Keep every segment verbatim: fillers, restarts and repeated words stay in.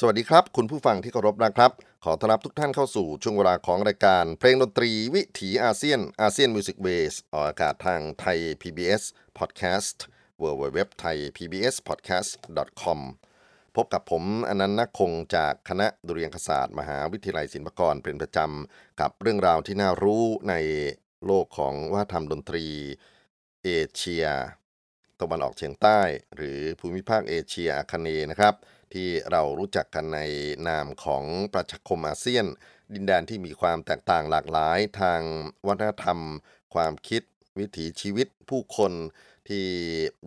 สวัสดีครับคุณผู้ฟังที่เคารพนะครับขอต้อนรับทุกท่านเข้าสู่ช่วงเวลาของรายการเพลงดนตรีวิถีอาเซียนอาเซียนมิวสิกเวสออกอากาศทางไทย พี บี เอส Podcast ดับเบิลยู ดับเบิลยู ดับเบิลยู ดอท ไทย พี บี เอส พอดแคสต์ ดอท คอม พบกับผมอนันต์นคงจากคณะดุเรียนคศาสตร์มหาวิทยาลัยศิลปากรเป็นประจำกับเรื่องราวที่น่ารู้ในโลกของวัฒนธรรมดนตรีเอเชียตะวันออกเฉียงใต้หรือภูมิภาคเอเชียอาคเนย์นะครับที่เรารู้จักกันในนามของประชาคมอาเซียนดินแดนที่มีความแตกต่างหลากหลายทางวัฒนธรรมความคิดวิถีชีวิตผู้คนที่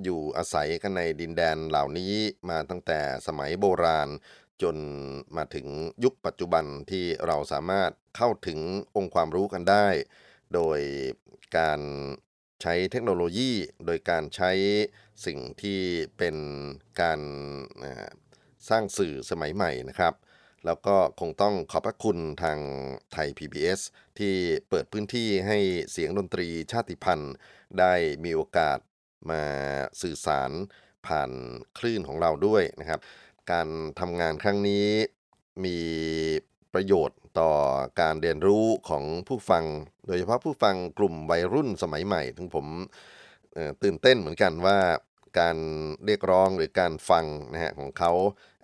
อยู่อาศัยกันในดินแดนเหล่านี้มาตั้งแต่สมัยโบราณจนมาถึงยุคปัจจุบันที่เราสามารถเข้าถึงองค์ความรู้กันได้โดยการใช้เทคโนโลยีโดยการใช้สิ่งที่เป็นการสร้างสื่อสมัยใหม่นะครับแล้วก็คงต้องขอบพระคุณทางไทย พี บี เอส ที่เปิดพื้นที่ให้เสียงดนตรีชาติพันธุ์ได้มีโอกาสมาสื่อสารผ่านคลื่นของเราด้วยนะครับการทำงานครั้งนี้มีประโยชน์ ต่อการเรียนรู้ของผู้ฟังโดยเฉพาะผู้ฟังกลุ่มวัยรุ่นสมัยใหม่ถึงผมตื่นเต้นเหมือนกันว่าการเรียกร้องหรือการฟังนะฮะของเขา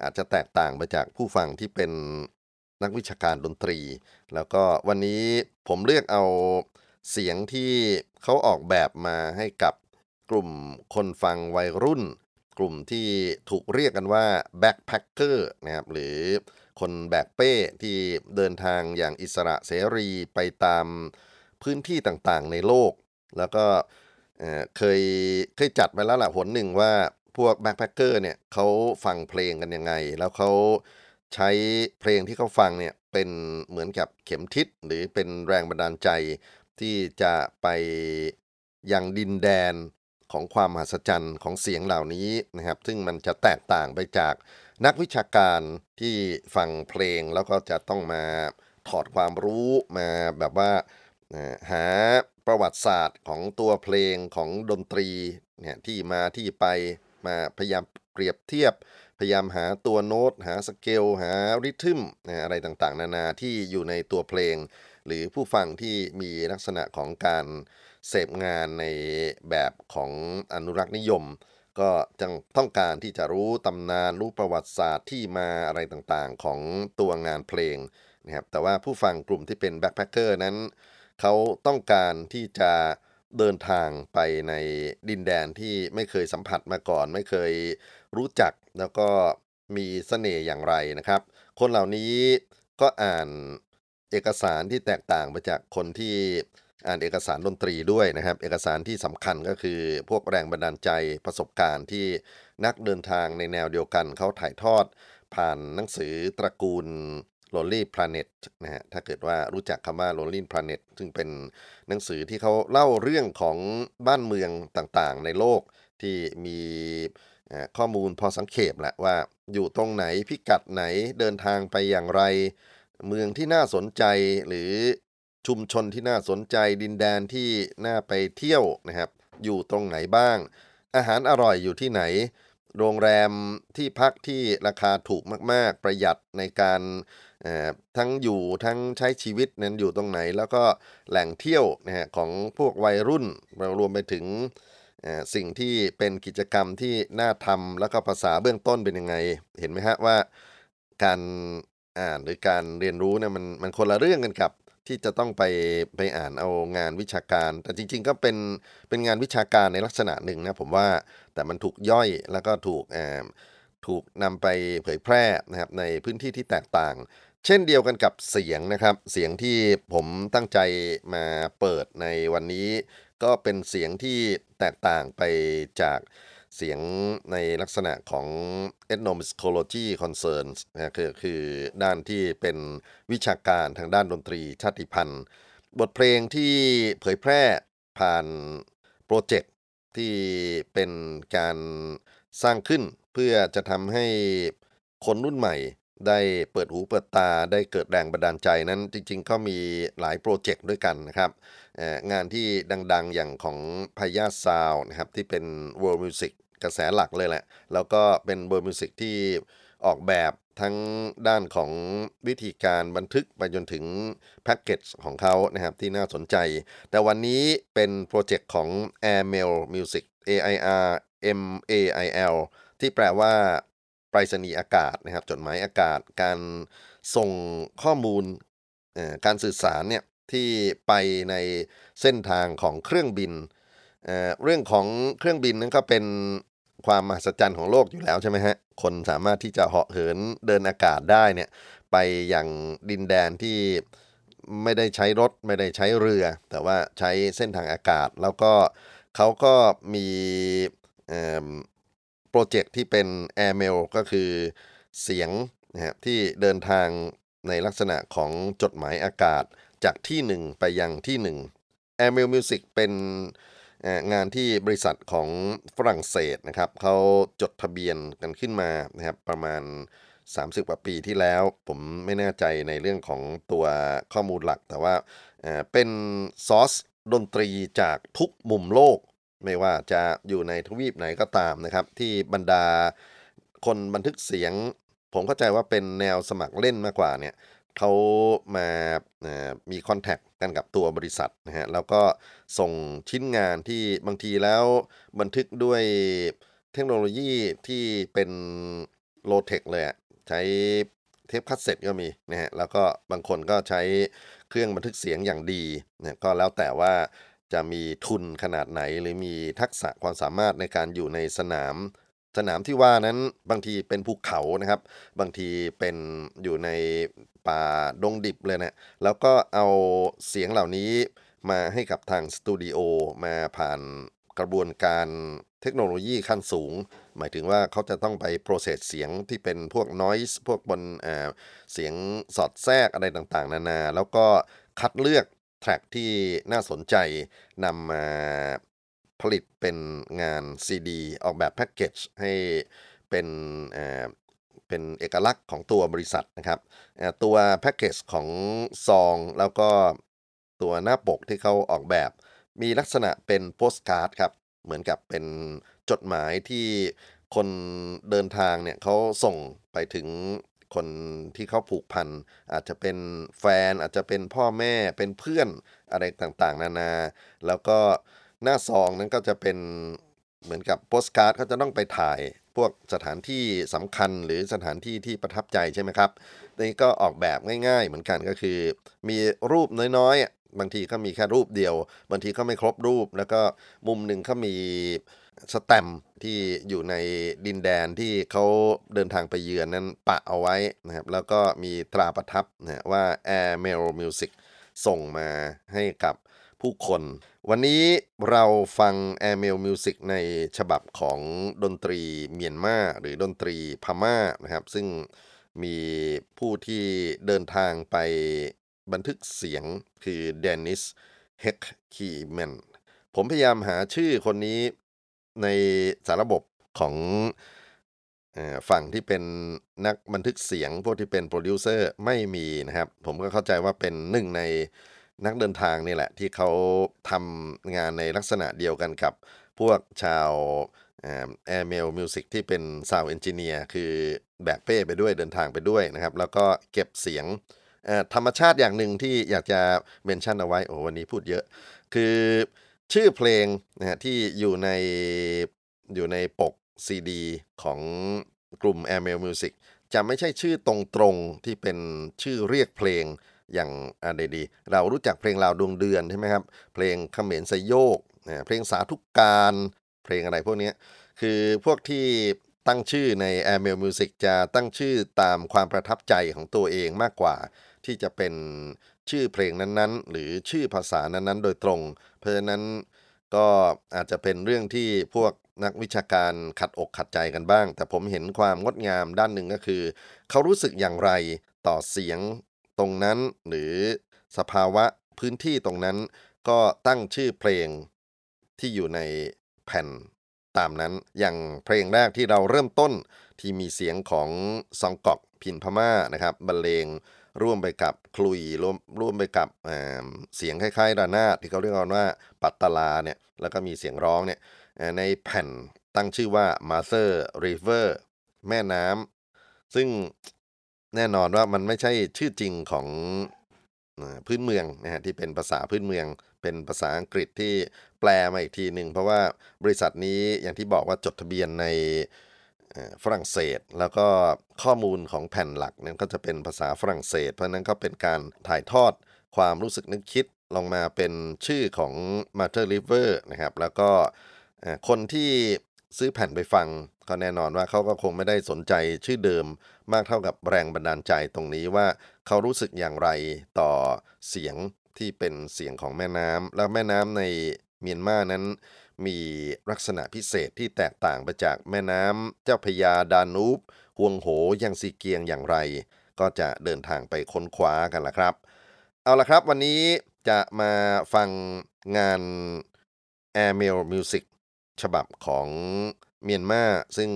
อาจจะแตกต่างไปจากผู้ฟังที่เป็นนักวิชาการดนตรีแล้วก็วันนี้ผมเลือกเอาเสียงที่เขาออกแบบมาให้กับกลุ่มคนฟังวัยรุ่นกลุ่มที่ถูกเรียกกันว่าแบ็คแพ็คเกอร์นะครับหรือคนแบกเป้ที่เดินทางอย่างอิสระเสรีไปตามพื้นที่ต่างๆในโลกแล้วก็เอ่อเคยเคยจัดไปแล้วล่ะหนหนึ่งว่าพวกแบ็คแพ็คเกอร์เนี่ยเขาฟังเพลงกันยังไงแล้วเขาใช้เพลงที่เขาฟังเนี่ยเป็นเหมือนกับเข็มทิศหรือเป็นแรงบันดาลใจที่จะไปยังดินแดนของความมหัศจรรย์ของเสียงเหล่านี้นะครับซึ่งมันจะแตกต่างไปจากนักวิชาการที่ฟังเพลงแล้วก็จะต้องมาถอดความรู้มาแบบว่าหาประวัติศาสตร์ของตัวเพลงของดนตรีเนี่ยที่มาที่ไปมาพยายามเปรียบเทียบพยายามหาตัวโน้ตหาสเกลหาริทึมอะไรต่างๆนานาที่อยู่ในตัวเพลงหรือผู้ฟังที่มีลักษณะของการเสพงานในแบบของอนุรักษ์นิยมก็จึงต้องการที่จะรู้ตำนานรู้ประวัติศาสตร์ที่มาอะไรต่างๆของตัวงานเพลงนะครับแต่ว่าผู้ฟังกลุ่มที่เป็นแบ็คแพ็คเกอร์นั้นเขาต้องการที่จะเดินทางไปในดินแดนที่ไม่เคยสัมผัสมาก่อนไม่เคยรู้จักแล้วก็มีเสน่ห์อย่างไรนะครับคนเหล่านี้ก็อ่านเอกสารที่แตกต่างไปจากคนที่อ่านเอกสารดนตรีด้วยนะครับเอกสารที่สำคัญก็คือพวกแรงบันดาลใจประสบการณ์ที่นักเดินทางในแนวเดียวกันเขาถ่ายทอดผ่านหนังสือตระกูล Lonely Planet นะฮะถ้าเกิดว่ารู้จักคำว่า Lonely Planet ซึ่งเป็นหนังสือที่เขาเล่าเรื่องของบ้านเมืองต่างๆในโลกที่มีข้อมูลพอสังเขปแหละว่าอยู่ตรงไหนพิกัดไหนเดินทางไปอย่างไรเมืองที่น่าสนใจหรือชุมชนที่น่าสนใจดินแดนที่น่าไปเที่ยวนะครับอยู่ตรงไหนบ้างอาหารอร่อยอยู่ที่ไหนโรงแรมที่พักที่ราคาถูกมากๆประหยัดในการทั้งอยู่ทั้งใช้ชีวิตนั้นอยู่ตรงไหนแล้วก็แหล่งเที่ยวนะฮะของพวกวัยรุ่นรวมไปถึงสิ่งที่เป็นกิจกรรมที่น่าทำแล้วก็ภาษาเบื้องต้นเป็นยังไงเห็นไหมฮะว่าการอ่านหรือการเรียนรู้เนี่ยมันมันคนละเรื่องกันกับที่จะต้องไปไปอ่านเอางานวิชาการแต่จริงๆก็เป็นเป็นงานวิชาการในลักษณะหนึ่งนะผมว่าแต่มันถูกย่อยแล้วก็ถูกเอ่อถูกนำไปเผยแพร่นะครับในพื้นที่ที่แตกต่างเช่นเดียวกันกับเสียงนะครับเสียงที่ผมตั้งใจมาเปิดในวันนี้ก็เป็นเสียงที่แตกต่างไปจากเสียงในลักษณะของ Ethnomusicology Concerns นะคือคือด้านที่เป็นวิชาการทางด้านดนตรีชาติพันธุ์บทเพลงที่เผยแพร่ผ่านโปรเจกต์ที่เป็นการสร้างขึ้นเพื่อจะทำให้คนรุ่นใหม่ได้เปิดหูเปิดตาได้เกิดแรงบันดาลใจนั้นจริงๆก็มีหลายโปรเจกต์ด้วยกันนะครับงานที่ดังๆอย่างของพญาซาวนะครับที่เป็น World Music กระแสหลักเลยแหละแล้วก็เป็น World Music ที่ออกแบบทั้งด้านของวิธีการบันทึกไปจนถึงแพ็กเกจของเขานะครับที่น่าสนใจแต่วันนี้เป็นโปรเจกต์ของ Airmail Music A I R M A I L ที่แปลว่าไปรษณีย์อากาศนะครับจดหมายอากาศการส่งข้อมูลการสื่อสารเนี่ยที่ไปในเส้นทางของเครื่องบิน เอ่อ เรื่องของเครื่องบินนั้นก็เป็นความมหัศจรรย์ของโลกอยู่แล้วใช่ไหมฮะคนสามารถที่จะเหาะเหินเดินอากาศได้เนี่ยไปอย่างดินแดนที่ไม่ได้ใช้รถไม่ได้ใช้เรือแต่ว่าใช้เส้นทางอากาศแล้วก็เขาก็มีโปรเจกต์ที่เป็น Airmail ก็คือเสียงนะครับที่เดินทางในลักษณะของจดหมายอากาศจากที่หนึ่งไปยังที่หนึ่ง Airmail Music เป็นงานที่บริษัทของฝรั่งเศสนะครับเขาจดทะเบียนกันขึ้นมานะครับประมาณสามสิบกว่าปีที่แล้วผมไม่แน่ใจในเรื่องของตัวข้อมูลหลักแต่ว่าเป็นซอสดนตรีจากทุกมุมโลกไม่ว่าจะอยู่ในทวีปไหนก็ตามนะครับที่บรรดาคนบันทึกเสียงผมเข้าใจว่าเป็นแนวสมัครเล่นมากกว่าเนี่ย เขามามีคอนแทคกันกับตัวบริษัทนะฮะแล้วก็ส่งชิ้นงานที่บางทีแล้วบันทึกด้วยเทคโนโลยีที่เป็นโลเทคเลยอะใช้เทปคาสเซ็ตก็มีนะฮะแล้วก็บางคนก็ใช้เครื่องบันทึกเสียงอย่างดีนะก็แล้วแต่ว่าจะมีทุนขนาดไหนหรือมีทักษะความสามารถในการอยู่ในสนามสนามที่ว่านั้นบางทีเป็นภูเขานะครับบางทีเป็นอยู่ในป่าดงดิบเลยนะแล้วก็เอาเสียงเหล่านี้มาให้กับทางสตูดิโอมาผ่านกระบวนการเทคโนโลยีขั้นสูงหมายถึงว่าเขาจะต้องไปโปรเซสเสียงที่เป็นพวก noise พวกบนเอ่อเสียงสอดแทรกอะไรต่างๆนานาแล้วก็คัดเลือกแทร็กที่น่าสนใจนำมาผลิตเป็นงาน ซี ดี ออกแบบแพ็กเกจให้เป็นเอ่อเป็นเอกลักษณ์ของตัวบริษัทนะครับตัวแพ็กเกจของซองแล้วก็ตัวหน้าปกที่เขาออกแบบมีลักษณะเป็นโปสการ์ดครับเหมือนกับเป็นจดหมายที่คนเดินทางเนี่ยเขาส่งไปถึงคนที่เขาผูกพันอาจจะเป็นแฟนอาจจะเป็นพ่อแม่เป็นเพื่อนอะไรต่างๆนานาแล้วก็หน้าซองนั้นก็จะเป็นเหมือนกับโปสการ์ดเขาจะต้องไปถ่ายพวกสถานที่สำคัญหรือสถานที่ที่ประทับใจใช่ไหมครับนี่ก็ออกแบบง่ายๆเหมือนกันก็คือมีรูปน้อยๆบางทีก็มีแค่รูปเดียวบางทีก็ไม่ครบรูปแล้วก็มุมหนึ่งเขามีสแตมป์ที่อยู่ในดินแดนที่เขาเดินทางไปเยือนนั้นปะเอาไว้นะครับแล้วก็มีตราประทับนะว่า Airmail Music ส่งมาให้กับผู้คนวันนี้เราฟัง Airmail Music ในฉบับของดนตรีเมียนมาหรือดนตรีพม่านะครับซึ่งมีผู้ที่เดินทางไปบันทึกเสียงคือเดนิสเฮกคีแมนผมพยายามหาชื่อคนนี้ในสารบบของฝั่งที่เป็นนักบันทึกเสียงพวกที่เป็นโปรดิวเซอร์ไม่มีนะครับผมก็เข้าใจว่าเป็นหนึ่งในนักเดินทางนี่แหละที่เขาทำงานในลักษณะเดียวกันกับพวกชาว Airmail Music ที่เป็น Sound Engineer คือแบกเป้ไปด้วยเดินทางไปด้วยนะครับแล้วก็เก็บเสียงธรรมชาติอย่างหนึ่งที่อยากจะเมนชั่นเอาไว้โอ้วันนี้พูดเยอะคือชื่อเพลงนะฮะที่อยู่ในอยู่ในปก ซี ดี ของกลุ่ม Airmail Music จะไม่ใช่ชื่อตรงๆที่เป็นชื่อเรียกเพลงอย่างอะไรดีเรารู้จักเพลงลาวดวงเดือนใช่ไหมครับเพลงเขมรไซโยกนะเพลงสาธุการเพลงอะไรพวกนี้คือพวกที่ตั้งชื่อใน Airmail Music จะตั้งชื่อตามความประทับใจของตัวเองมากกว่าที่จะเป็นชื่อเพลงนั้นๆหรือชื่อภาษานั้นๆโดยตรงเพราะฉะนั้นก็อาจจะเป็นเรื่องที่พวกนักวิชาการขัดอกขัดใจกันบ้างแต่ผมเห็นความงดงามด้านหนึ่งก็คือเขารู้สึกอย่างไรต่อเสียงตรงนั้นหรือสภาวะพื้นที่ตรงนั้นก็ตั้งชื่อเพลงที่อยู่ในแผ่นตามนั้นอย่างเพลงแรกที่เราเริ่มต้นที่มีเสียงของซองกอกพินพม่านะครับบรรเลงร่วมไปกับคลุยร่วมร่วมไปกับ เอ่อ เสียงคล้ายๆระนาดที่เขาเรียกกันว่าปัตตลาเนี่ยแล้วก็มีเสียงร้องเนี่ยในแผ่นตั้งชื่อว่า Mother River แม่น้ำซึ่งแน่นอนว่ามันไม่ใช่ชื่อจริงของพื้นเมืองนะฮะที่เป็นภาษาพื้นเมืองเป็นภาษาอังกฤษที่แปลมาอีกทีหนึ่งเพราะว่าบริษัทนี้อย่างที่บอกว่าจดทะเบียนในฝรั่งเศสแล้วก็ข้อมูลของแผ่นหลักนั้นก็จะเป็นภาษาฝรั่งเศสเพราะนั้นก็เป็นการถ่ายทอดความรู้สึกนึกคิดลงมาเป็นชื่อของ Mother River นะครับแล้วก็คนที่ซื้อแผ่นไปฟังก็แน่นอนว่าเขาก็คงไม่ได้สนใจชื่อเดิมมากเท่ากับแรงบันดาลใจตรงนี้ว่าเขารู้สึกอย่างไรต่อเสียงที่เป็นเสียงของแม่น้ำแล้วแม่น้ำในเมียนมานั้นมีลักษณะพิเศษที่แตกต่างไปจากแม่น้ำเจ้าพระยาดานูบฮวงโหยังซีเกียงอย่างไรก็จะเดินทางไปค้นคว้ากันละครับเอาละครับวันนี้จะมาฟังงาน Airmail Music ฉบับของเมียนมาซึ่ง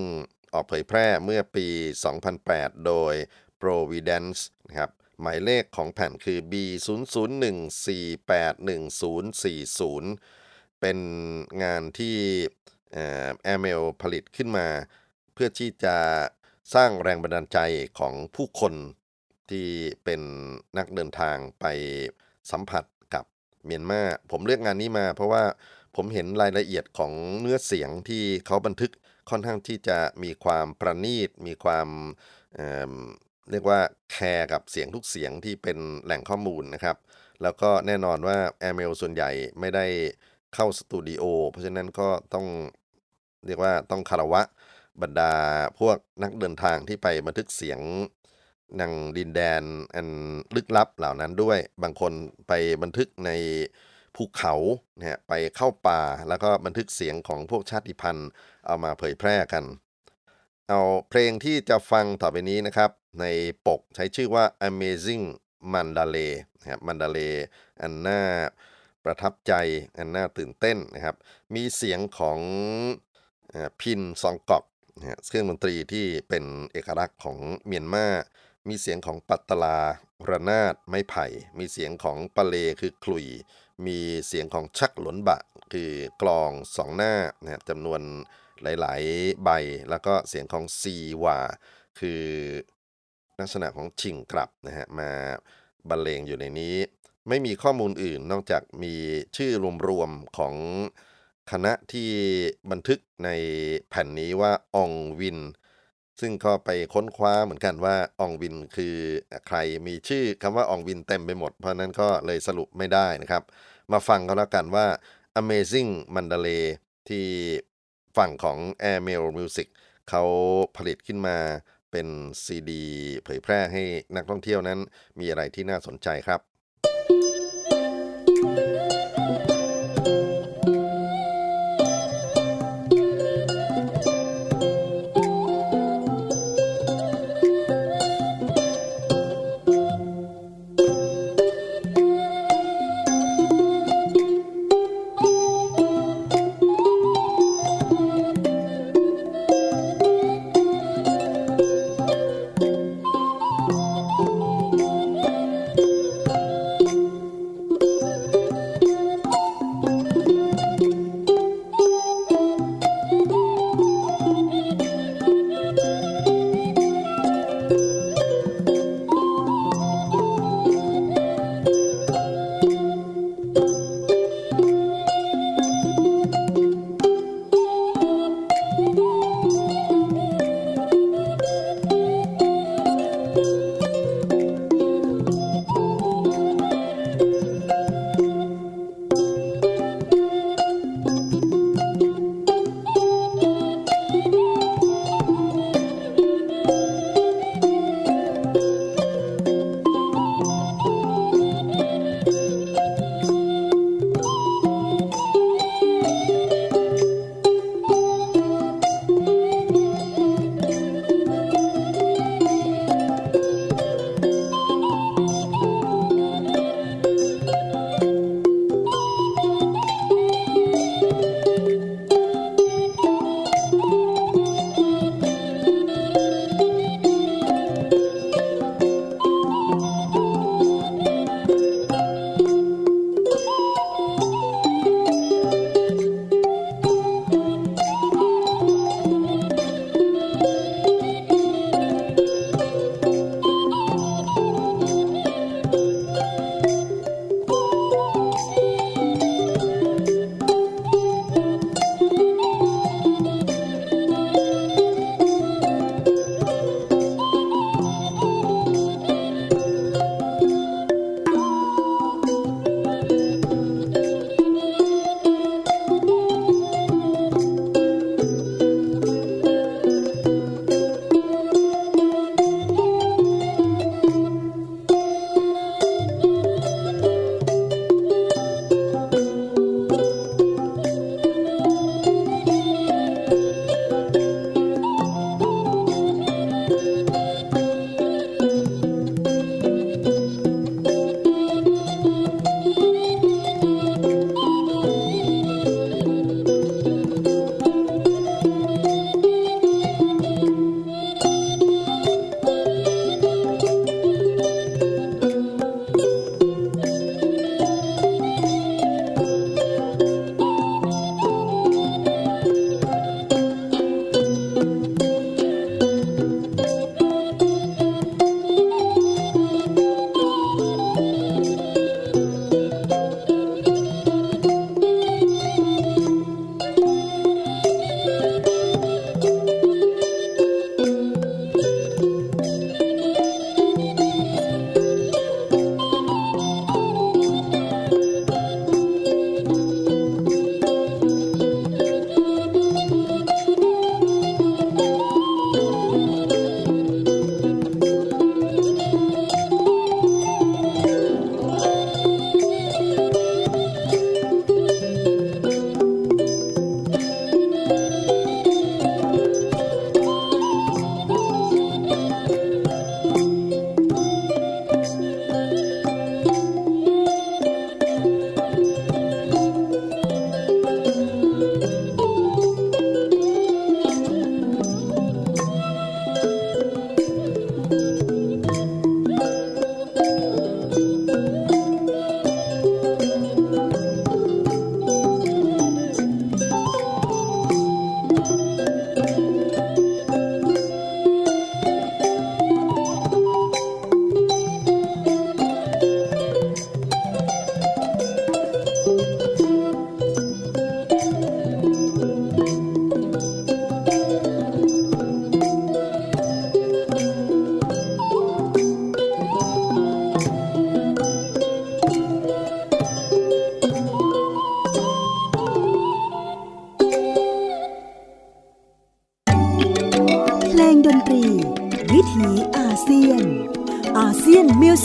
ออกเผยแพร่เมื่อปีสองพันแปดโดย Providence นะครับหมายเลขของแผ่นคือ บี ศูนย์ ศูนย์ หนึ่ง สี่ แปด หนึ่ง ศูนย์ สี่ ศูนย์เป็นงานที่ Airmail ผลิตขึ้นมาเพื่อที่จะสร้างแรงบันดาลใจของผู้คน ที่เป็นนักเดินทางไปสัมผัสกับเมียนมาผมเลือกงานนี้มาเพราะว่าผมเห็นรายละเอียดของเนื้อเสียงที่เขาบันทึกค่อนข้างที่จะมีความประณีตมีความ เอ่อ เรียกว่าแคร์กับเสียงทุกเสียงที่เป็นแหล่งข้อมูลนะครับแล้วก็แน่นอนว่า Airmail ส่วนใหญ่ไม่ได้เข้าสตูดิโอเพราะฉะนั้นก็ต้องเรียกว่าต้องคารวะบรรดาพวกนักเดินทางที่ไปบันทึกเสียงในดินแดนอันลึกลับเหล่านั้นด้วยบางคนไปบันทึกในภูเขาเนี่ยไปเข้าป่าแล้วก็บันทึกเสียงของพวกชาติพันธุ์เอามาเผยแพร่กันเอาเพลงที่จะฟังต่อไปนี้นะครับในปกใช้ชื่อว่า Amazing Mandalay นะครับ Mandalay อันน่าประทับใจอันน่าตื่นเต้นนะครับมีเสียงของพินซองกอกเครื่องดนตรีที่เป็นเอกลักษณ์ของเมียนมามีเสียงของปัตตลาระนาดไม้ไผ่มีเสียงของปะเลคือขลุ่ยมีเสียงของชักหลนบะคือกลองสองหน้านะครับจำนวนหลายๆใบแล้วก็เสียงของซีหว่าคือลักษณะของชิงกลับนะฮะมาบรรเลงอยู่ในนี้ไม่มีข้อมูลอื่นนอกจากมีชื่อรวมๆของคณะที่บันทึกในแผ่นนี้ว่าองวินซึ่งก็ไปค้นคว้าเหมือนกันว่าองวินคือใครมีชื่อคำว่าองวินเต็มไปหมดเพราะนั้นก็เลยสรุปไม่ได้นะครับมาฟังกันแล้วกันว่า Amazing Mandalay ที่ฝั่งของ Airmail Music เขาผลิตขึ้นมาเป็น ซี ดี เผยแพร่ให้นักท่องเที่ยวนั้นมีอะไรที่น่าสนใจครับ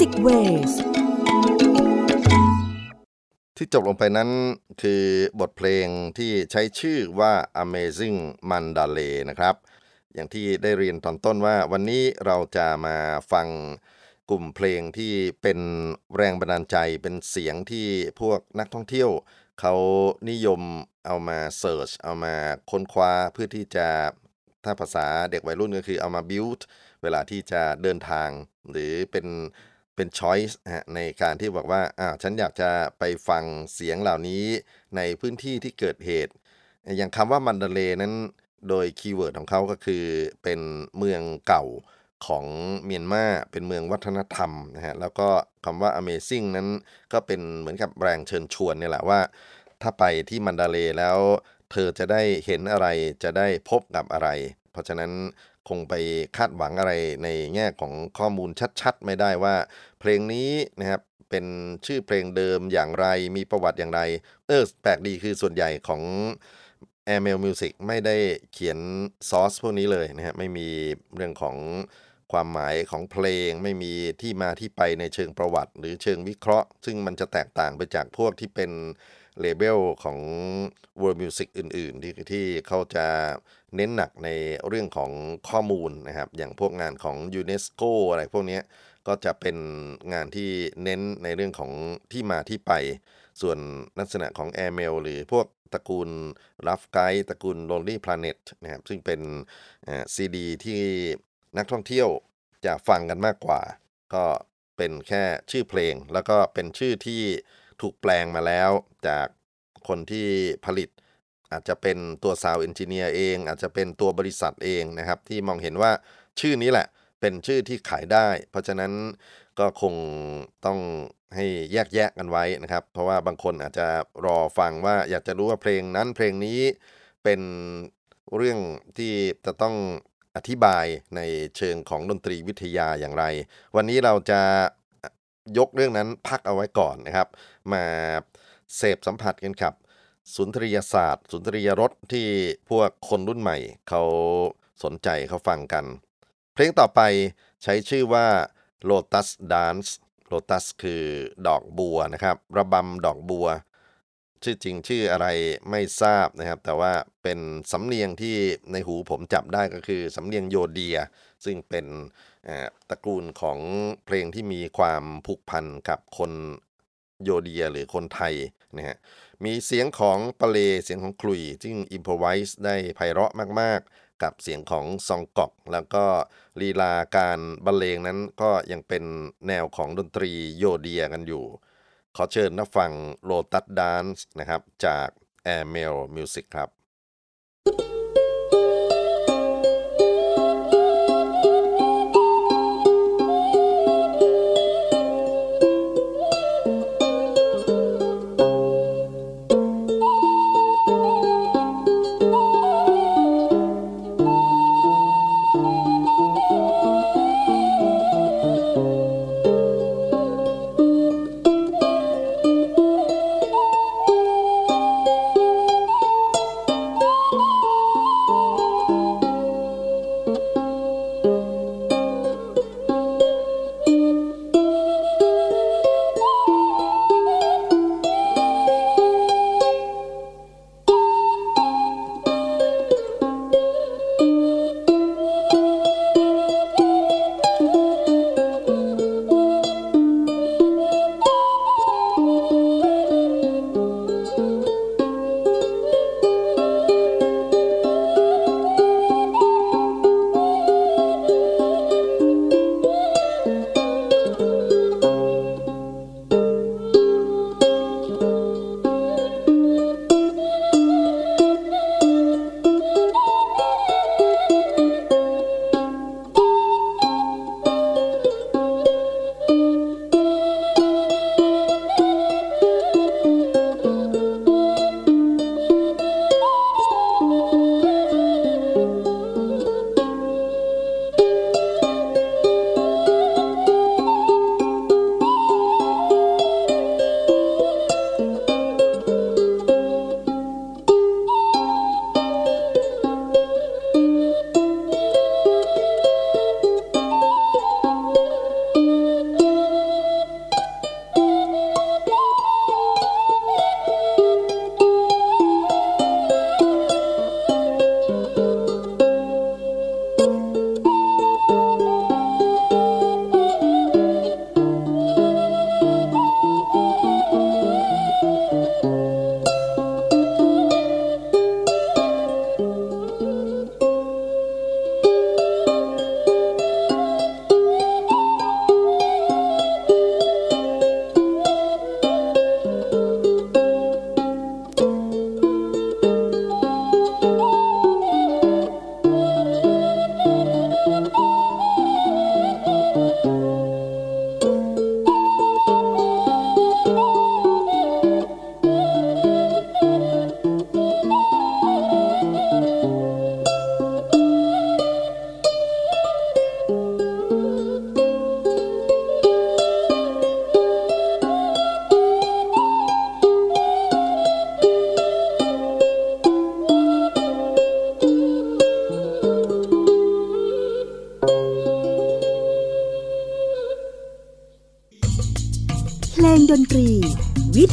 Music Waves ที่จบลงไปนั้นคือบทเพลงที่ใช้ชื่อว่า Amazing Mandalay นะครับอย่างที่ได้เรียนตอนต้นว่าวันนี้เราจะมาฟังกลุ่มเพลงที่เป็นแรงบันดาลใจเป็นเสียงที่พวกนักท่องเที่ยวเขานิยมเอามาเสิร์ชเอามาค้นคว้าเพื่อที่จะถ้าภาษาเด็กวัยรุ่นก็คือเอามา build เวลาที่จะเดินทางหรือเป็นเป็น choice ฮะในการที่บอกว่าอ้าวฉันอยากจะไปฟังเสียงเหล่านี้ในพื้นที่ที่เกิดเหตุอย่างคำว่ามันดาเลย์นั้นโดยคีย์เวิร์ดของเขาก็คือเป็นเมืองเก่าของเมียนมาเป็นเมืองวัฒนธรรมนะฮะแล้วก็คำว่า Amazing นั้นก็เป็นเหมือนกับแรงเชิญชวนเนี่ยแหละว่าถ้าไปที่มันดาเลย์แล้วเธอจะได้เห็นอะไรจะได้พบกับอะไรเพราะฉะนั้นคงไปคาดหวังอะไรในแง่ของข้อมูลชัดๆไม่ได้ว่าเพลงนี้นะครับเป็นชื่อเพลงเดิมอย่างไรมีประวัติอย่างไรเออแปลกดีคือส่วนใหญ่ของ Airmail Music ไม่ได้เขียนซอร์สพวกนี้เลยนะฮะไม่มีเรื่องของความหมายของเพลงไม่มีที่มาที่ไปในเชิงประวัติหรือเชิงวิเคราะห์ซึ่งมันจะแตกต่างไปจากพวกที่เป็นเลเบลของ World Music อื่นๆ ท, ที่เขาจะเน้นหนักในเรื่องของข้อมูลนะครับอย่างพวกงานของ ยูเนสโก อะไรพวกนี้ก็จะเป็นงานที่เน้นในเรื่องของที่มาที่ไปส่วนลักษณะของ Airmail หรือพวกตระกูล Love Guide ตระกูล Lonely Planet นะครับซึ่งเป็น ซี ดี ที่นักท่องเที่ยวจะฟังกันมากกว่าก็เป็นแค่ชื่อเพลงแล้วก็เป็นชื่อที่ถูกแปลงมาแล้วจากคนที่ผลิตอาจจะเป็นตัวซาวด์เอนจิเนียร์เองอาจจะเป็นตัวบริษัทเองนะครับที่มองเห็นว่าชื่อนี้แหละเป็นชื่อที่ขายได้เพราะฉะนั้นก็คงต้องให้แยกแยะกันไว้นะครับเพราะว่าบางคนอาจจะรอฟังว่าอยากจะรู้ว่าเพลงนั้นเพลงนี้เป็นเรื่องที่จะต้องอธิบายในเชิงของดนตรีวิทยาอย่างไรวันนี้เราจะยกเรื่องนั้นพักเอาไว้ก่อนนะครับมาเสพสัมผัสกันครับสุนทรียศาสตร์สุนทรียรสที่พวกคนรุ่นใหม่เขาสนใจเขาฟังกันเพลงต่อไปใช้ชื่อว่า Lotus Dance Lotus คือดอกบัวนะครับระบำดอกบัวชื่อจริงชื่ออะไรไม่ทราบนะครับแต่ว่าเป็นสำเนียงที่ในหูผมจับได้ก็คือสำเนียงโยเดียซึ่งเป็นตระกูลของเพลงที่มีความผูกพันกับคนโยเดียหรือคนไทยนะฮะมีเสียงของปะเลเสียงของขลุ่ยซึ่งอิมโพรไวส์ได้ไพเราะมากๆกับเสียงของซองกอกแล้วก็ลีลาการบรรเลงนั้นก็ยังเป็นแนวของดนตรีโยเดียกันอยู่ขอเชิญนักฟัง Lotus Dance นะครับจาก Airmail Music ครับ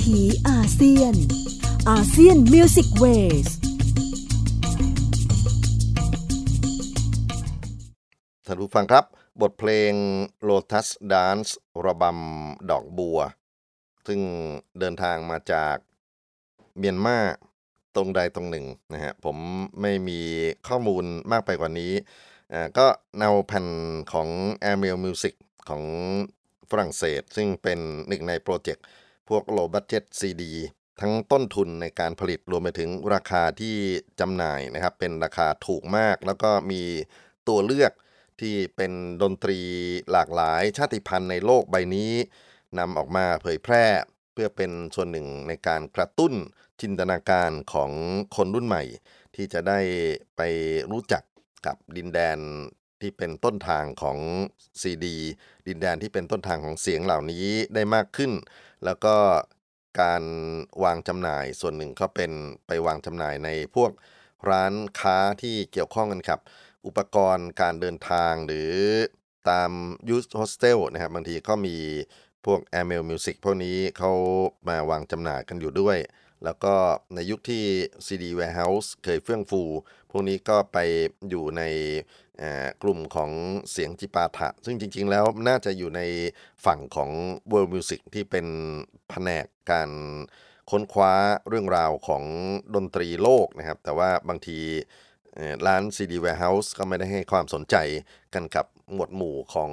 ถีอาเซียนอาเซียนมิวสิกเวสท่านผู้ฟังครับบทเพลง Lotus Dance ระบำดอกบัวซึ่งเดินทางมาจากเมียนมาตรงใดตรงหนึ่งนะฮะผมไม่มีข้อมูลมากไปกว่านี้ก็แนวแผ่นของ Airmail Music ของฝรั่งเศสซึ่งเป็นหนึ่งในโปรเจกต์พวก low budget ซี ดี ทั้งต้นทุนในการผลิตรวมไปถึงราคาที่จำหน่ายนะครับเป็นราคาถูกมากแล้วก็มีตัวเลือกที่เป็นดนตรีหลากหลายชาติพันธุ์ในโลกใบนี้นำออกมาเผยแพร่เพื่อเป็นส่วนหนึ่งในการกระตุ้นจินตนาการของคนรุ่นใหม่ที่จะได้ไปรู้จักกับดินแดนที่เป็นต้นทางของ ซี ดี ดินแดนที่เป็นต้นทางของเสียงเหล่านี้ได้มากขึ้นแล้วก็การวางจำหน่ายส่วนหนึ่งก็เป็นไปวางจำหน่ายในพวกร้านค้าที่เกี่ยวข้องกันครับอุปกรณ์การเดินทางหรือตาม Youth Hostel นะครับบางทีก็มีพวก Airmail Music พวกนี้เขามาวางจำหน่ายกันอยู่ด้วยแล้วก็ในยุคที่ ซี ดี Warehouse เคยเฟื่องฟูพวกนี้ก็ไปอยู่ในกลุ่มของเสียงจิปาถะซึ่งจริงๆแล้วน่าจะอยู่ในฝั่งของ World Music ที่เป็นแผนกการค้นคว้าเรื่องราวของดนตรีโลกนะครับแต่ว่าบางทีร้าน ซี ดี Warehouse ก็ไม่ได้ให้ความสนใจกันกับหมวดหมู่ของ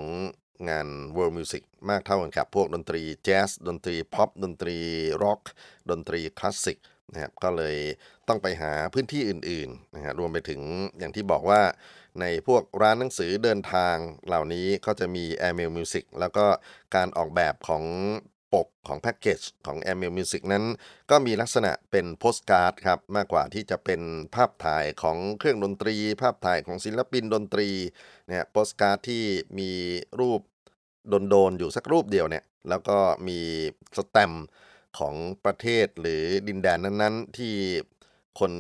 งาน World Music มากเท่ากันครับพวกดนตรีแจ๊สดนตรีพ็อปดนตรีร็อกดนตรีคลาสสิกนะครับก็เลยต้องไปหาพื้นที่อื่นๆนะฮะรวมไปถึงอย่างที่บอกว่าในพวกร้านหนังสือเดินทางเหล่านี้ก็จะมี Airmail Music แล้วก็การออกแบบของปกของแพ็คเกจของ Airmail Music นั้นก็มีลักษณะเป็นโปสการ์ดครับมากกว่าที่จะเป็นภาพถ่ายของเครื่องดนตรีภาพถ่ายของศิลปินดนตรีเนี่ยโปสการ์ดที่มีรูปโดนๆอยู่สักรูปเดียวเนี่ยแล้วก็มีสแตมป์ของประเทศหรือดินแดนนั้นๆที่คน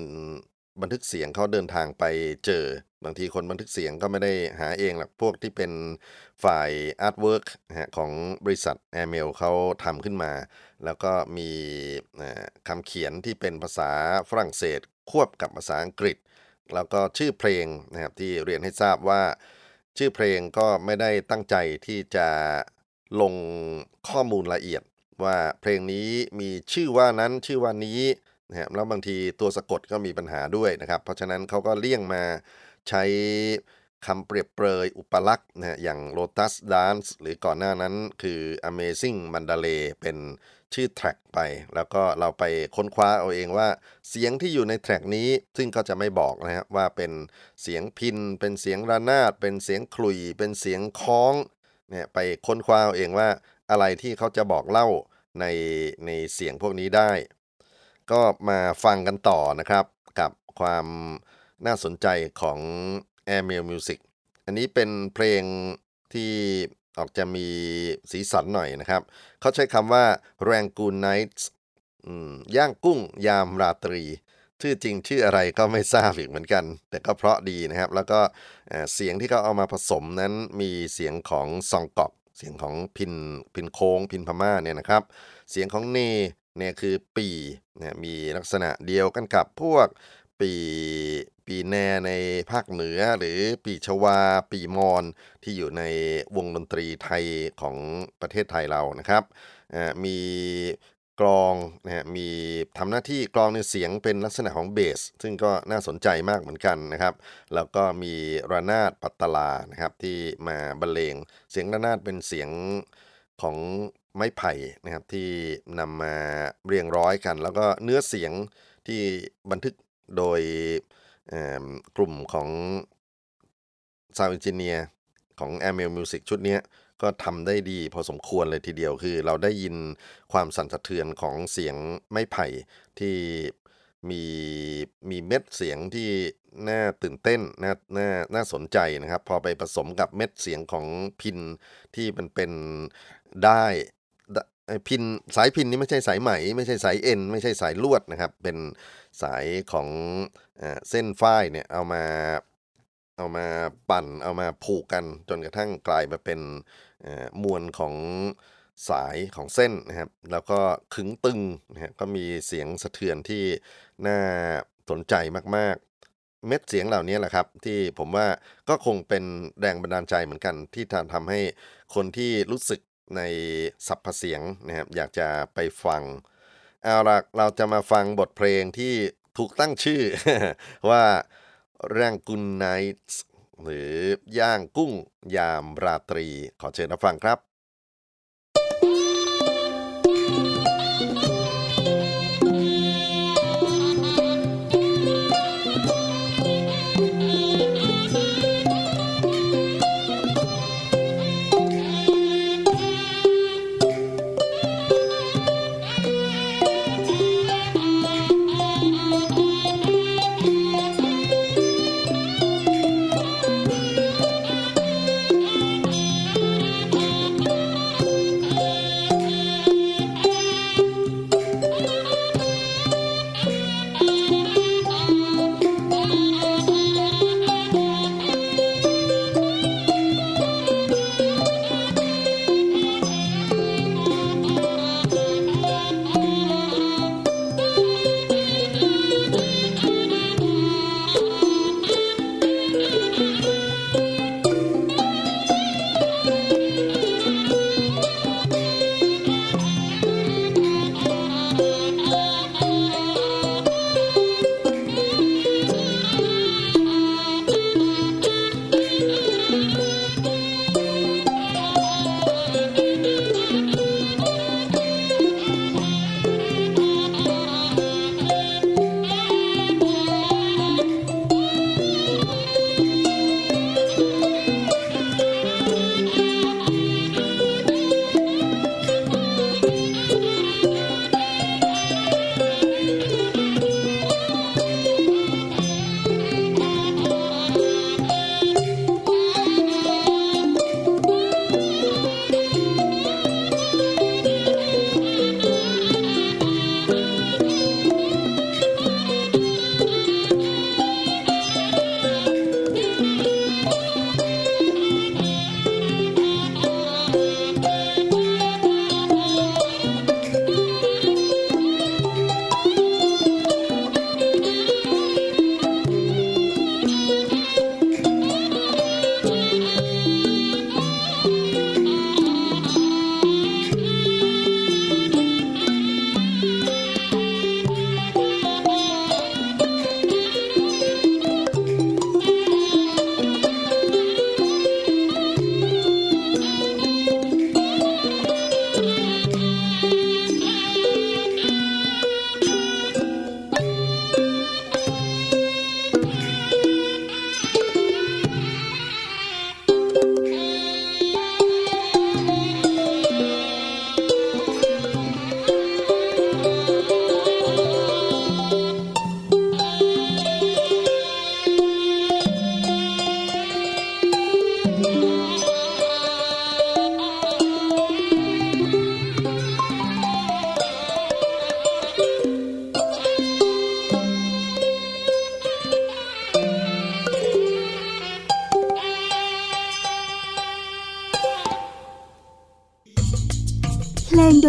บันทึกเสียงเขาเดินทางไปเจอบางทีคนบันทึกเสียงก็ไม่ได้หาเองหรอกพวกที่เป็นฝ่ายอาร์ตเวิร์คของบริษัท Airmail เขาทำขึ้นมาแล้วก็มีคำเขียนที่เป็นภาษาฝรั่งเศสควบกับภาษาอังกฤษแล้วก็ชื่อเพลงนะครับที่เรียนให้ทราบว่าชื่อเพลงก็ไม่ได้ตั้งใจที่จะลงข้อมูลละเอียดว่าเพลงนี้มีชื่อว่านั้นชื่อว่านี้นะครับแล้วบางทีตัวสะกดก็มีปัญหาด้วยนะครับเพราะฉะนั้นเขาก็เลี่ยงมาใช้คำเปรียบเปรยอุปลักษณ์นะอย่าง Lotus Dance หรือก่อนหน้านั้นคือ Amazing Mandalay เป็นชื่อแทร็กไปแล้วก็เราไปค้นคว้าเอาเองว่าเสียงที่อยู่ในแทร็กนี้ซึ่งก็จะไม่บอกนะครับว่าเป็นเสียงพินเป็นเสียงระนาดเป็นเสียงขลุ่ยเป็นเสียงค้องเนี่ยไปค้นคว้าเอาเองว่าอะไรที่เขาจะบอกเล่าในในเสียงพวกนี้ได้ก็มาฟังกันต่อนะครับกับความน่าสนใจของ Airmail Music อันนี้เป็นเพลงที่ออกจะมีสีสันหน่อยนะครับเขาใช้คำว่า Rangoon Nights ย่างกุ้งยามราตรีชื่อจริงชื่ออะไรก็ไม่ทราบอีกเหมือนกันแต่ก็เพราะดีนะครับแล้วก็เสียงที่เขาเอามาผสมนั้นมีเสียงของซองกอกเสียงของพินพินโค้งพินพม่าเนี่ยนะครับเสียงของเนเนี่ยคือปี่เนี่ยมีลักษณะเดียวกันกับพวกปีปีแนในภาคเหนือหรือปีชวาปีมอญที่อยู่ในวงดนตรีไทยของประเทศไทยเรานะครับมีกลองนะมีทำหน้าที่กลองในเสียงเป็นลักษณะของเบสซึ่งก็น่าสนใจมากเหมือนกันนะครับแล้วก็มีระนาดปัตตลานะครับที่มาบรรเลงเสียงระนาดเป็นเสียงของไม้ไผ่นะครับที่นำมาเรียงร้อยกันแล้วก็เนื้อเสียงที่บันทึกโดยกลุ่มของซาวด์เอนจิเนียร์ของ Airmail Music ชุดนี้ก็ทำได้ดีพอสมควรเลยทีเดียวคือเราได้ยินความสั่นสะเทือนของเสียงไม้ไผ่ที่มีมีเม็ดเสียงที่น่าตื่นเต้นน่าน่าน่าสนใจนะครับพอไปผสมกับเม็ดเสียงของพินที่มันเป็นได้พินสายพินนี่ไม่ใช่สายไหมไม่ใช่สายเอ็นไม่ใช่สายลวดนะครับเป็นสายของเส้นฝ้ายเนี่ยเอามาเอามาปั่นเอามาผูกกันจนกระทั่งกลายมาเป็นมวลของ สายของเส้นนะครับแล้วก็ขึงตึงนะฮะก็มีเสียงสะเทือนที่น่าสนใจมากๆเม็ดเสียงเหล่านี้แหละครับที่ผมว่าก็คงเป็นแรงบันดาลใจเหมือนกันที่ทำให้คนที่รู้สึกในสรรพเสียงนะครับอยากจะไปฟังเอาละเราจะมาฟังบทเพลงที่ถูกตั้งชื่อ ว่าแรงกุนไนท์หรือย่างกุ้งยามราตรีขอเชิญรับฟังครับ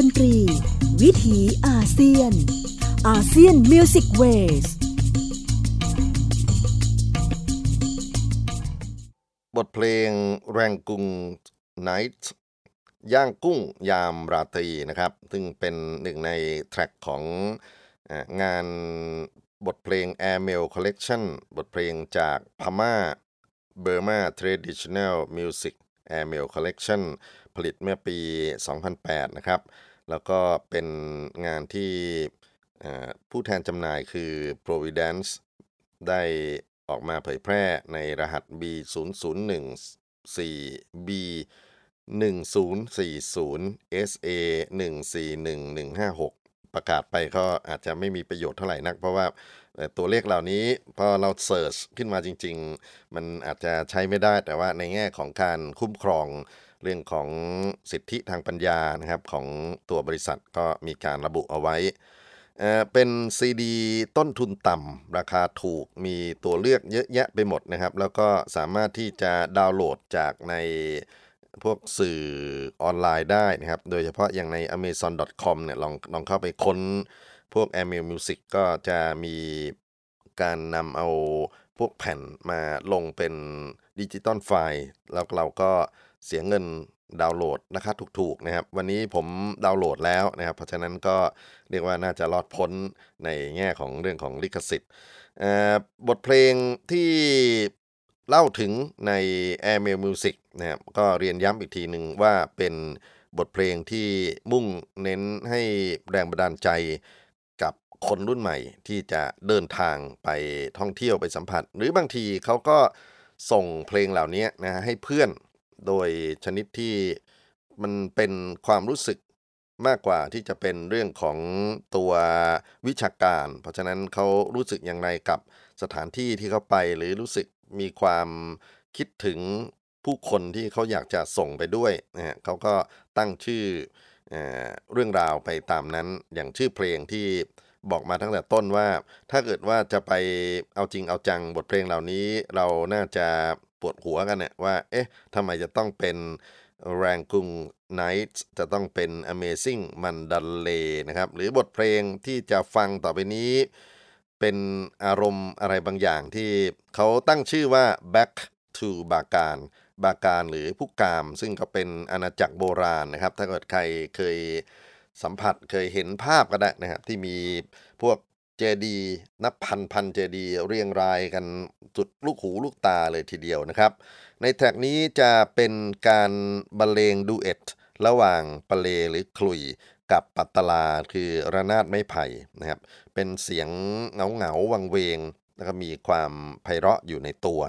ดนตรีวิถีอาเซียนอาเซียนมิวสิกเวสบทเพลงแรงกุงไนท์ย่างกุ้งยามราตรีนะครับซึ่งเป็นหนึ่งในแทร็กของงานบทเพลง Airmail Collection บทเพลงจากพม่า Burma Traditional Music Airmail Collectionผลิตเมื่อปีสองพันแปดนะครับแล้วก็เป็นงานที่ผู้แทนจำหน่ายคือ Providence ได้ออกมาเผยแพร่ในรหัส บี ศูนย์ ศูนย์ หนึ่ง สี่ บี หนึ่ง ศูนย์ สี่ ศูนย์ เอส เอ หนึ่ง สี่ หนึ่ง หนึ่ง ห้า หกประกาศไปก็อาจจะไม่มีประโยชน์เท่าไหร่นักเพราะว่าตัวเลขเหล่านี้พอเราเสิร์ชขึ้นมาจริงๆมันอาจจะใช้ไม่ได้แต่ว่าในแง่ของการคุ้มครองเรื่องของสิทธิทางปัญญานะครับของตัวบริษัทก็มีการระบุเอาไว้เอ่อเป็นซีดีต้นทุนต่ำราคาถูกมีตัวเลือกเยอะแยะไปหมดนะครับแล้วก็สามารถที่จะดาวน์โหลดจากใน พวกสื่อออนไลน์ได้นะครับโดยเฉพาะอย่างใน amazon ดอท คอม เนี่ยลองลองเข้าไปค้นพวก Airmail Music ก็จะมีการนำเอาพวกแผ่นมาลงเป็นดิจิตอลไฟล์แล้วเราก็เสียเงินดาวน์โหลดราคาถูกๆนะครับวันนี้ผมดาวน์โหลดแล้วนะครับเพราะฉะนั้นก็เรียกว่าน่าจะรอดพ้นในแง่ของเรื่องของลิขสิทธิ์บทเพลงที่เล่าถึงใน Airmail Music นะครับก็เรียนย้ำอีกทีหนึ่งว่าเป็นบทเพลงที่มุ่งเน้นให้แรงบันดาลใจกับคนรุ่นใหม่ที่จะเดินทางไปท่องเที่ยวไปสัมผัสหรือบางทีเขาก็ส่งเพลงเหล่านี้นะให้เพื่อนโดยชนิดที่มันเป็นความรู้สึกมากกว่าที่จะเป็นเรื่องของตัววิชาการเพราะฉะนั้นเขารู้สึกอย่างไรกับสถานที่ที่เขาไปหรือรู้สึกมีความคิดถึงผู้คนที่เขาอยากจะส่งไปด้วยนะฮะเขาก็ตั้งชื่อเรื่องราวไปตามนั้นอย่างชื่อเพลงที่บอกมาตั้งแต่ต้นว่าถ้าเกิดว่าจะไปเอาจริงเอาจังบทเพลงเหล่านี้เราน่าจะปวดหัวกันเนี่ยว่าเอ๊ะทำไมจะต้องเป็นแรงกุงไนท์จะต้องเป็น Amazing มันดันเลนะครับหรือบทเพลงที่จะฟังต่อไปนี้เป็นอารมณ์อะไรบางอย่างที่เขาตั้งชื่อว่า Back to บาการบาการหรือผู้กามซึ่งก็เป็นอาณาจักรโบราณนะครับถ้าเกิดใครเคยสัมผัสเคยเห็นภาพก็ได้นะครับที่มีพวกเจดีย์นับพันพันเจดีย์เรียงรายกันจุดลูกหูลูกตาเลยทีเดียวนะครับในแทร็กนี้จะเป็นการบรรเลงดูเอตระหว่างปะเลหรือขลุ่ยกับปัตตลาคือระนาดไม้ไผ่นะครับเป็นเสียงเงาเงาวังเวงแล้วก็มีความไพเราะอยู่ในตัว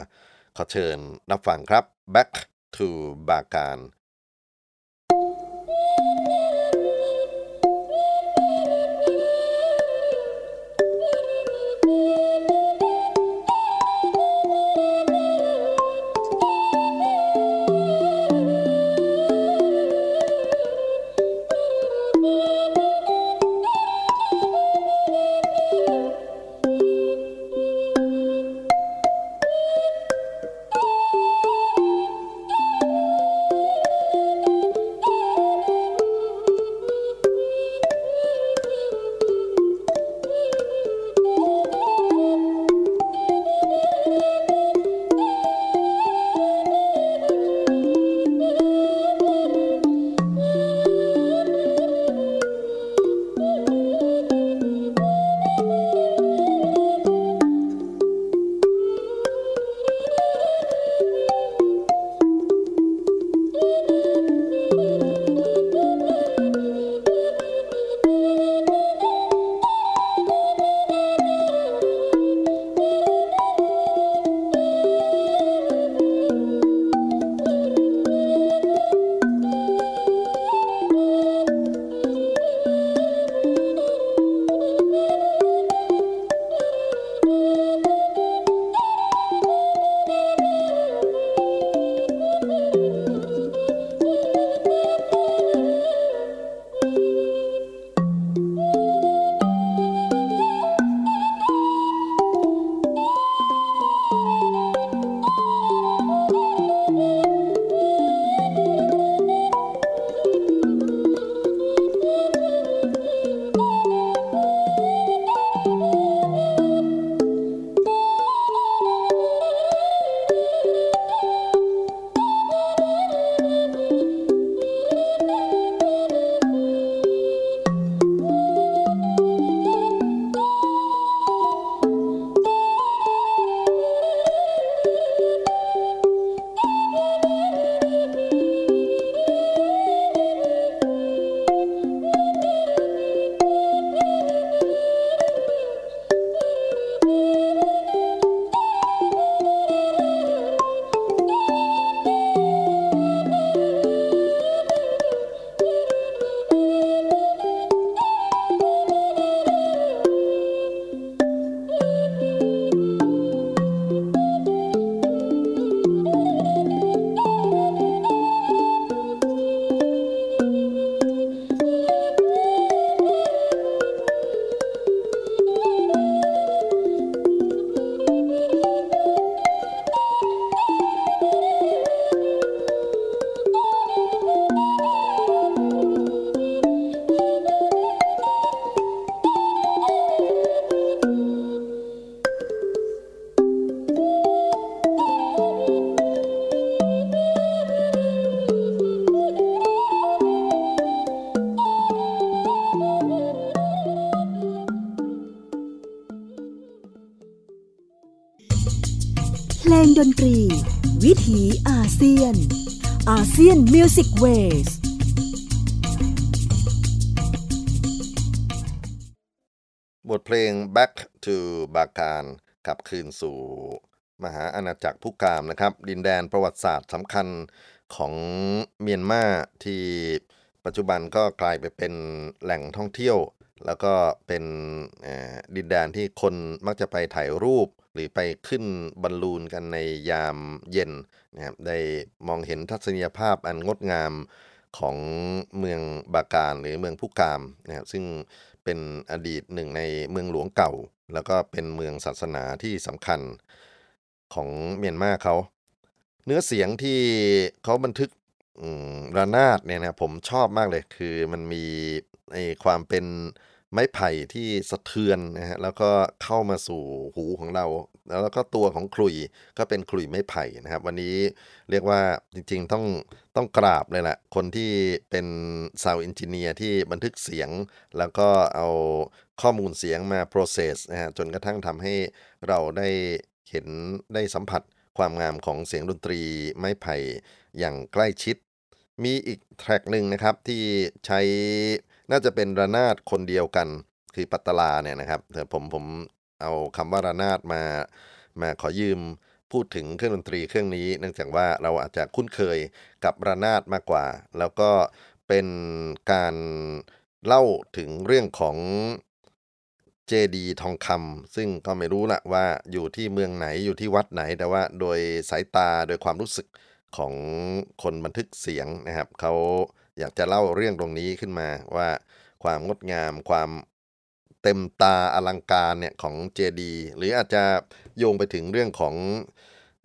ขอเชิญรับฟังครับ Back to บาการ ดนตรีวิถีอาเซียนอาเซียนมิวสิกเวสบทเพลง Back to บาคานขับคืนสู่มหาอาณาจักรผู้กามนะครับดินแดนประวัติศาสตร์สำคัญของเมียนมาที่ปัจจุบันก็กลายไปเป็นแหล่งท่องเที่ยวแล้วก็เป็นดินแดนที่คนมักจะไปถ่ายรูปหรือไปขึ้นบอลลูนกันในยามเย็นนะครับได้มองเห็นทัศนียภาพอันงดงามของเมืองบาคานหรือเมืองผู้กามนะครับซึ่งเป็นอดีตหนึ่งในเมืองหลวงเก่าแล้วก็เป็นเมืองศาสนาที่สำคัญของเมียนมาเขาเนื้อเสียงที่เขาบันทึกระนาดเนี่ยนะผมชอบมากเลยคือมันมีไอ้ความเป็นไม้ไผ่ที่สะเทือนนะฮะแล้วก็เข้ามาสู่หูของเราแล้วก็ตัวของขลุ่ยก็เป็นขลุ่ยไม้ไผ่นะครับวันนี้เรียกว่าจริงๆต้องต้องกราบเลยล่ะคนที่เป็นซาวด์เอนจิเนียร์ที่บันทึกเสียงแล้วก็เอาข้อมูลเสียงมาโปรเซสนะฮะจนกระทั่งทำให้เราได้เห็นได้สัมผัสความงามของเสียงดนตรีไม้ไผ่อย่างใกล้ชิดมีอีกแทร็กหนึ่งนะครับที่ใช้น่าจะเป็นระนาดคนเดียวกันคือปัตตลาเนี่ยนะครับแต่ผมผมเอาคำว่าระนาดมามาขอยืมพูดถึงเครื่องดนตรีเครื่องนี้เนื่องจากว่าเราอาจจะคุ้นเคยกับระนาดมากกว่าแล้วก็เป็นการเล่าถึงเรื่องของเจดีย์ทองคำซึ่งก็ไม่รู้ละว่าอยู่ที่เมืองไหนอยู่ที่วัดไหนแต่ว่าโดยสายตาโดยความรู้สึกของคนบันทึกเสียงนะครับเขาอยากจะเล่าเรื่องตรงนี้ขึ้นมาว่าความงดงามความเต็มตาอลังการเนี่ยของเจดีย์หรืออาจจะโยงไปถึงเรื่องของ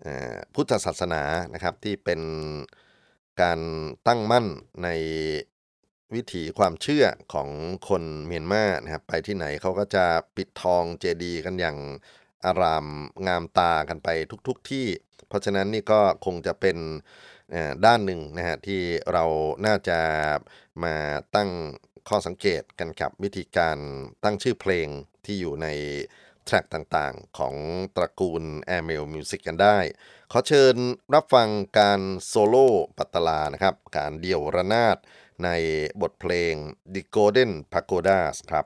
เอ่อพุทธศาสนานะครับที่เป็นการตั้งมั่นในวิถีความเชื่อของคนเมียนมานะครับไปที่ไหนเขาก็จะปิดทองเจดีย์กันอย่างอารามงามตากันไปทุกๆที่เพราะฉะนั้นนี่ก็คงจะเป็นด้านหนึ่งนะฮะที่เราน่าจะมาตั้งข้อสังเกตกันกับวิธีการตั้งชื่อเพลงที่อยู่ในแทร็กต่างๆของตระกูล Airmail Music กันได้ขอเชิญรับฟังการโซโล่ปัตตลานะครับการเดี่ยวระนาดในบทเพลง The Golden Pagodas ครับ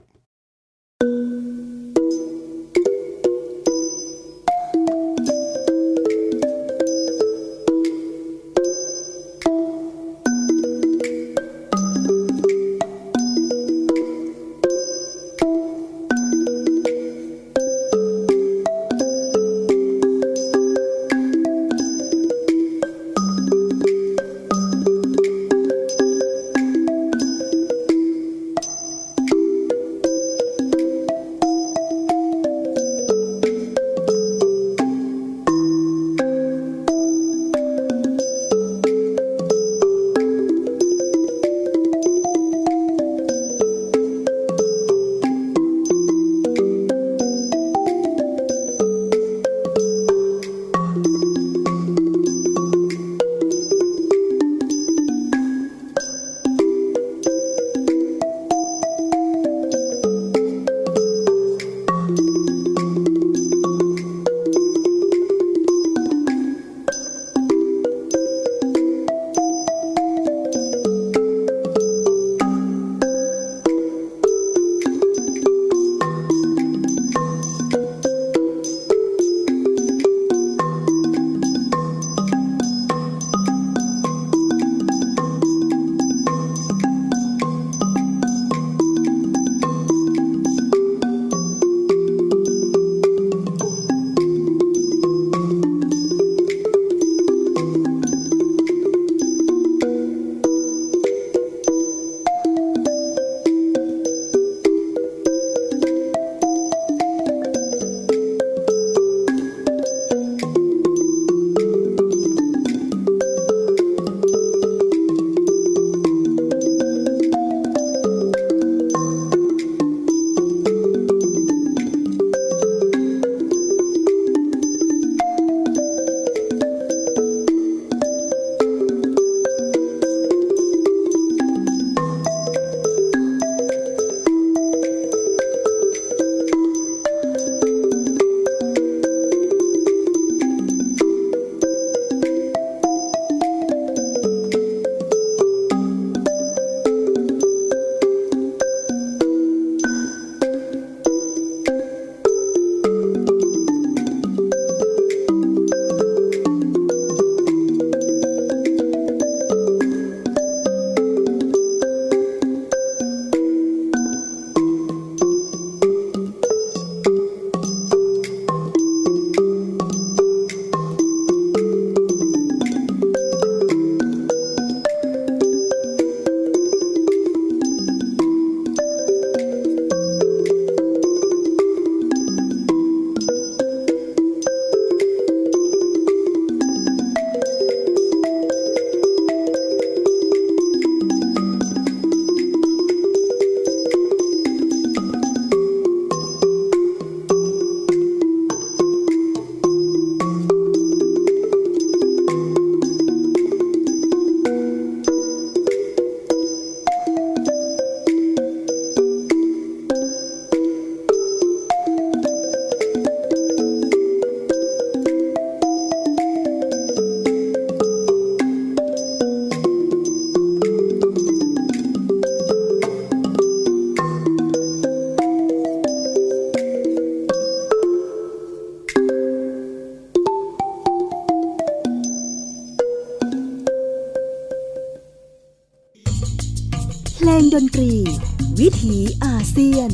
ซียน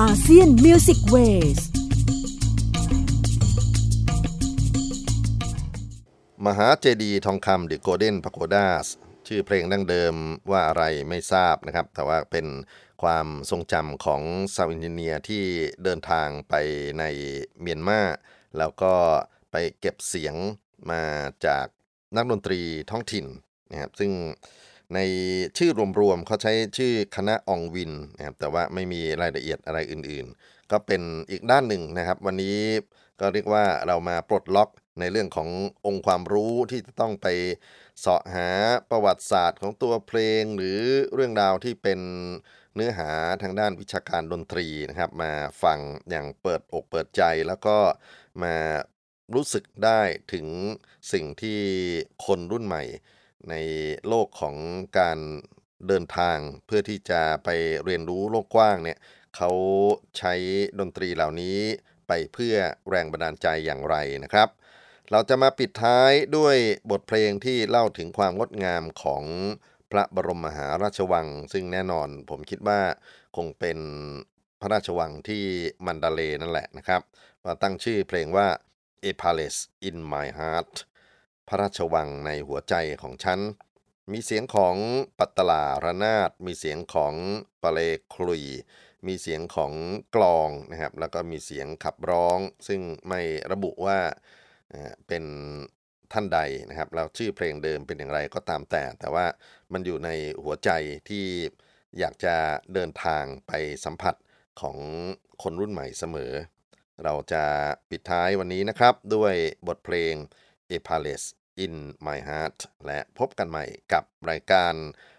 อาเซียนมิวสิกเวสมหาเจดีย์ทองคำหรือโกลเด้นพาโกด้าชื่อเพลงดั้งเดิมว่าอะไรไม่ทราบนะครับแต่ว่าเป็นความทรงจำของซาวด์เอนจิเนียร์ที่เดินทางไปในเมียนมาแล้วก็ไปเก็บเสียงมาจากนักดนตรีท้องถิ่นนะครับซึ่งในชื่อรวมๆเขาใช้ชื่อคณะอองวินนะครับแต่ว่าไม่มีรายละเอียดอะไรอื่นๆก็เป็นอีกด้านหนึ่งนะครับวันนี้ก็เรียกว่าเรามาปลดล็อกในเรื่องขององค์ความรู้ที่จะต้องไปเสาะหาประวัติศาสตร์ของตัวเพลงหรือเรื่องราวที่เป็นเนื้อหาทางด้านวิชาการดนตรีนะครับมาฟังอย่างเปิดอกเปิดใจแล้วก็มารู้สึกได้ถึงสิ่งที่คนรุ่นใหม่ในโลกของการเดินทางเพื่อที่จะไปเรียนรู้โลกกว้างเนี่ยเขาใช้ดนตรีเหล่านี้ไปเพื่อแรงบันดาลใจอย่างไรนะครับเราจะมาปิดท้ายด้วยบทเพลงที่เล่าถึงความงดงามของพระบรมมหาราชวังซึ่งแน่นอนผมคิดว่าคงเป็นพระราชวังที่มันดาเลย์นั่นแหละนะครับมาตั้งชื่อเพลงว่า A Palace in My Heart พระราชวังในหัวใจของฉันมีเสียงของปัตตลาระนาดมีเสียงของปะเลคลุยมีเสียงของกลองนะครับแล้วก็มีเสียงขับร้องซึ่งไม่ระบุว่าเป็นท่านใดนะครับเราชื่อเพลงเดิมเป็นอย่างไรก็ตามแต่แต่ว่ามันอยู่ในหัวใจที่อยากจะเดินทางไปสัมผัสของคนรุ่นใหม่เสมอเราจะปิดท้ายวันนี้นะครับด้วยบทเพลง A Palace in My Heart และพบกันใหม่กับรายการ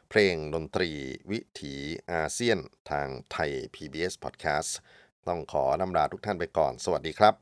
เพลงดนตรีวิถีอาเซียนทางไทย พี บี เอส Podcast ต้องขอนำลาทุกท่านไปก่อนสวัสดีครับ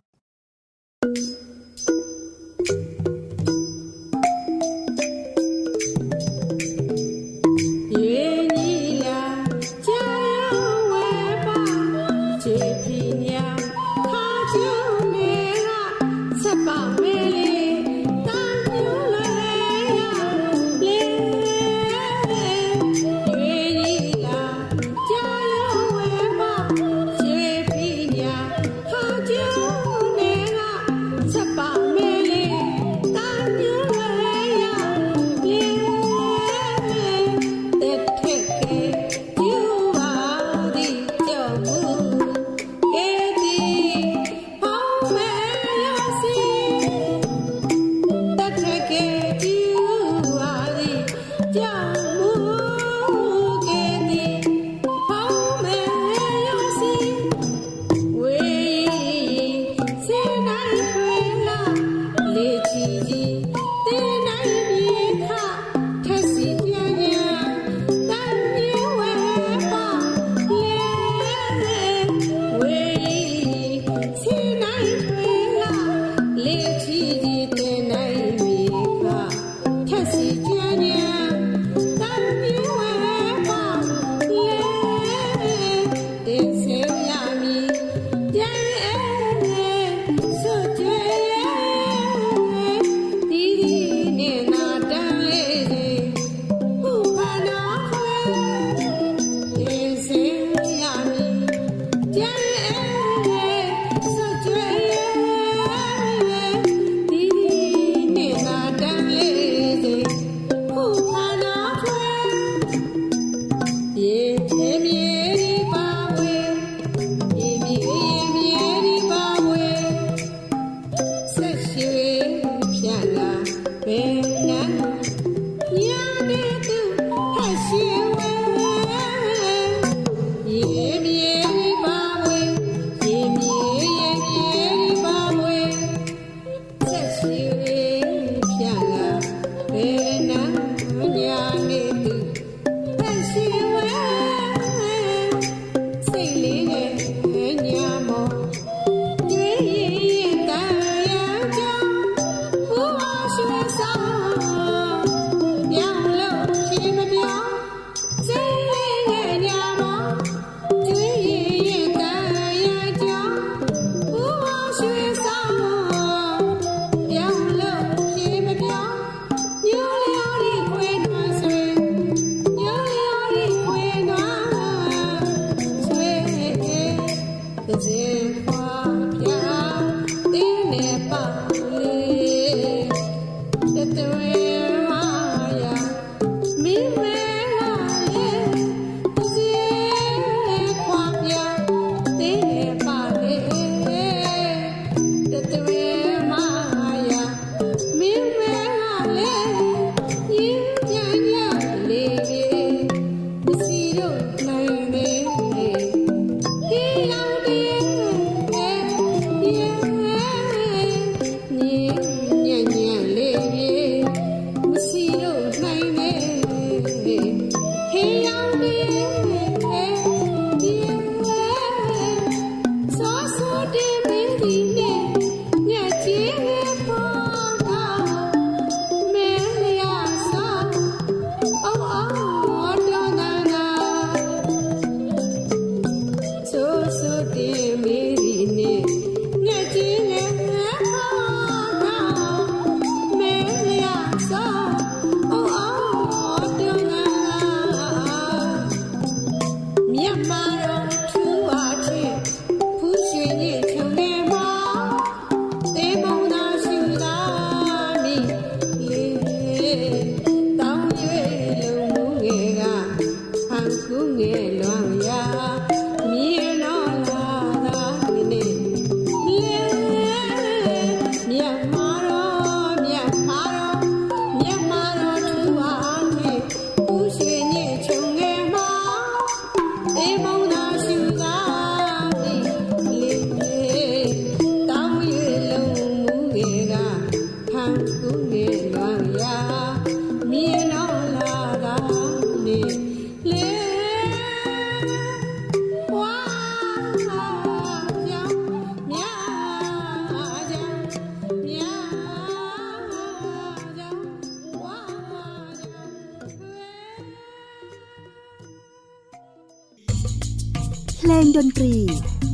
ดนตรี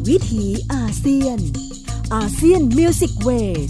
วิถีอาเซียนอาเซียนมิวสิกเวส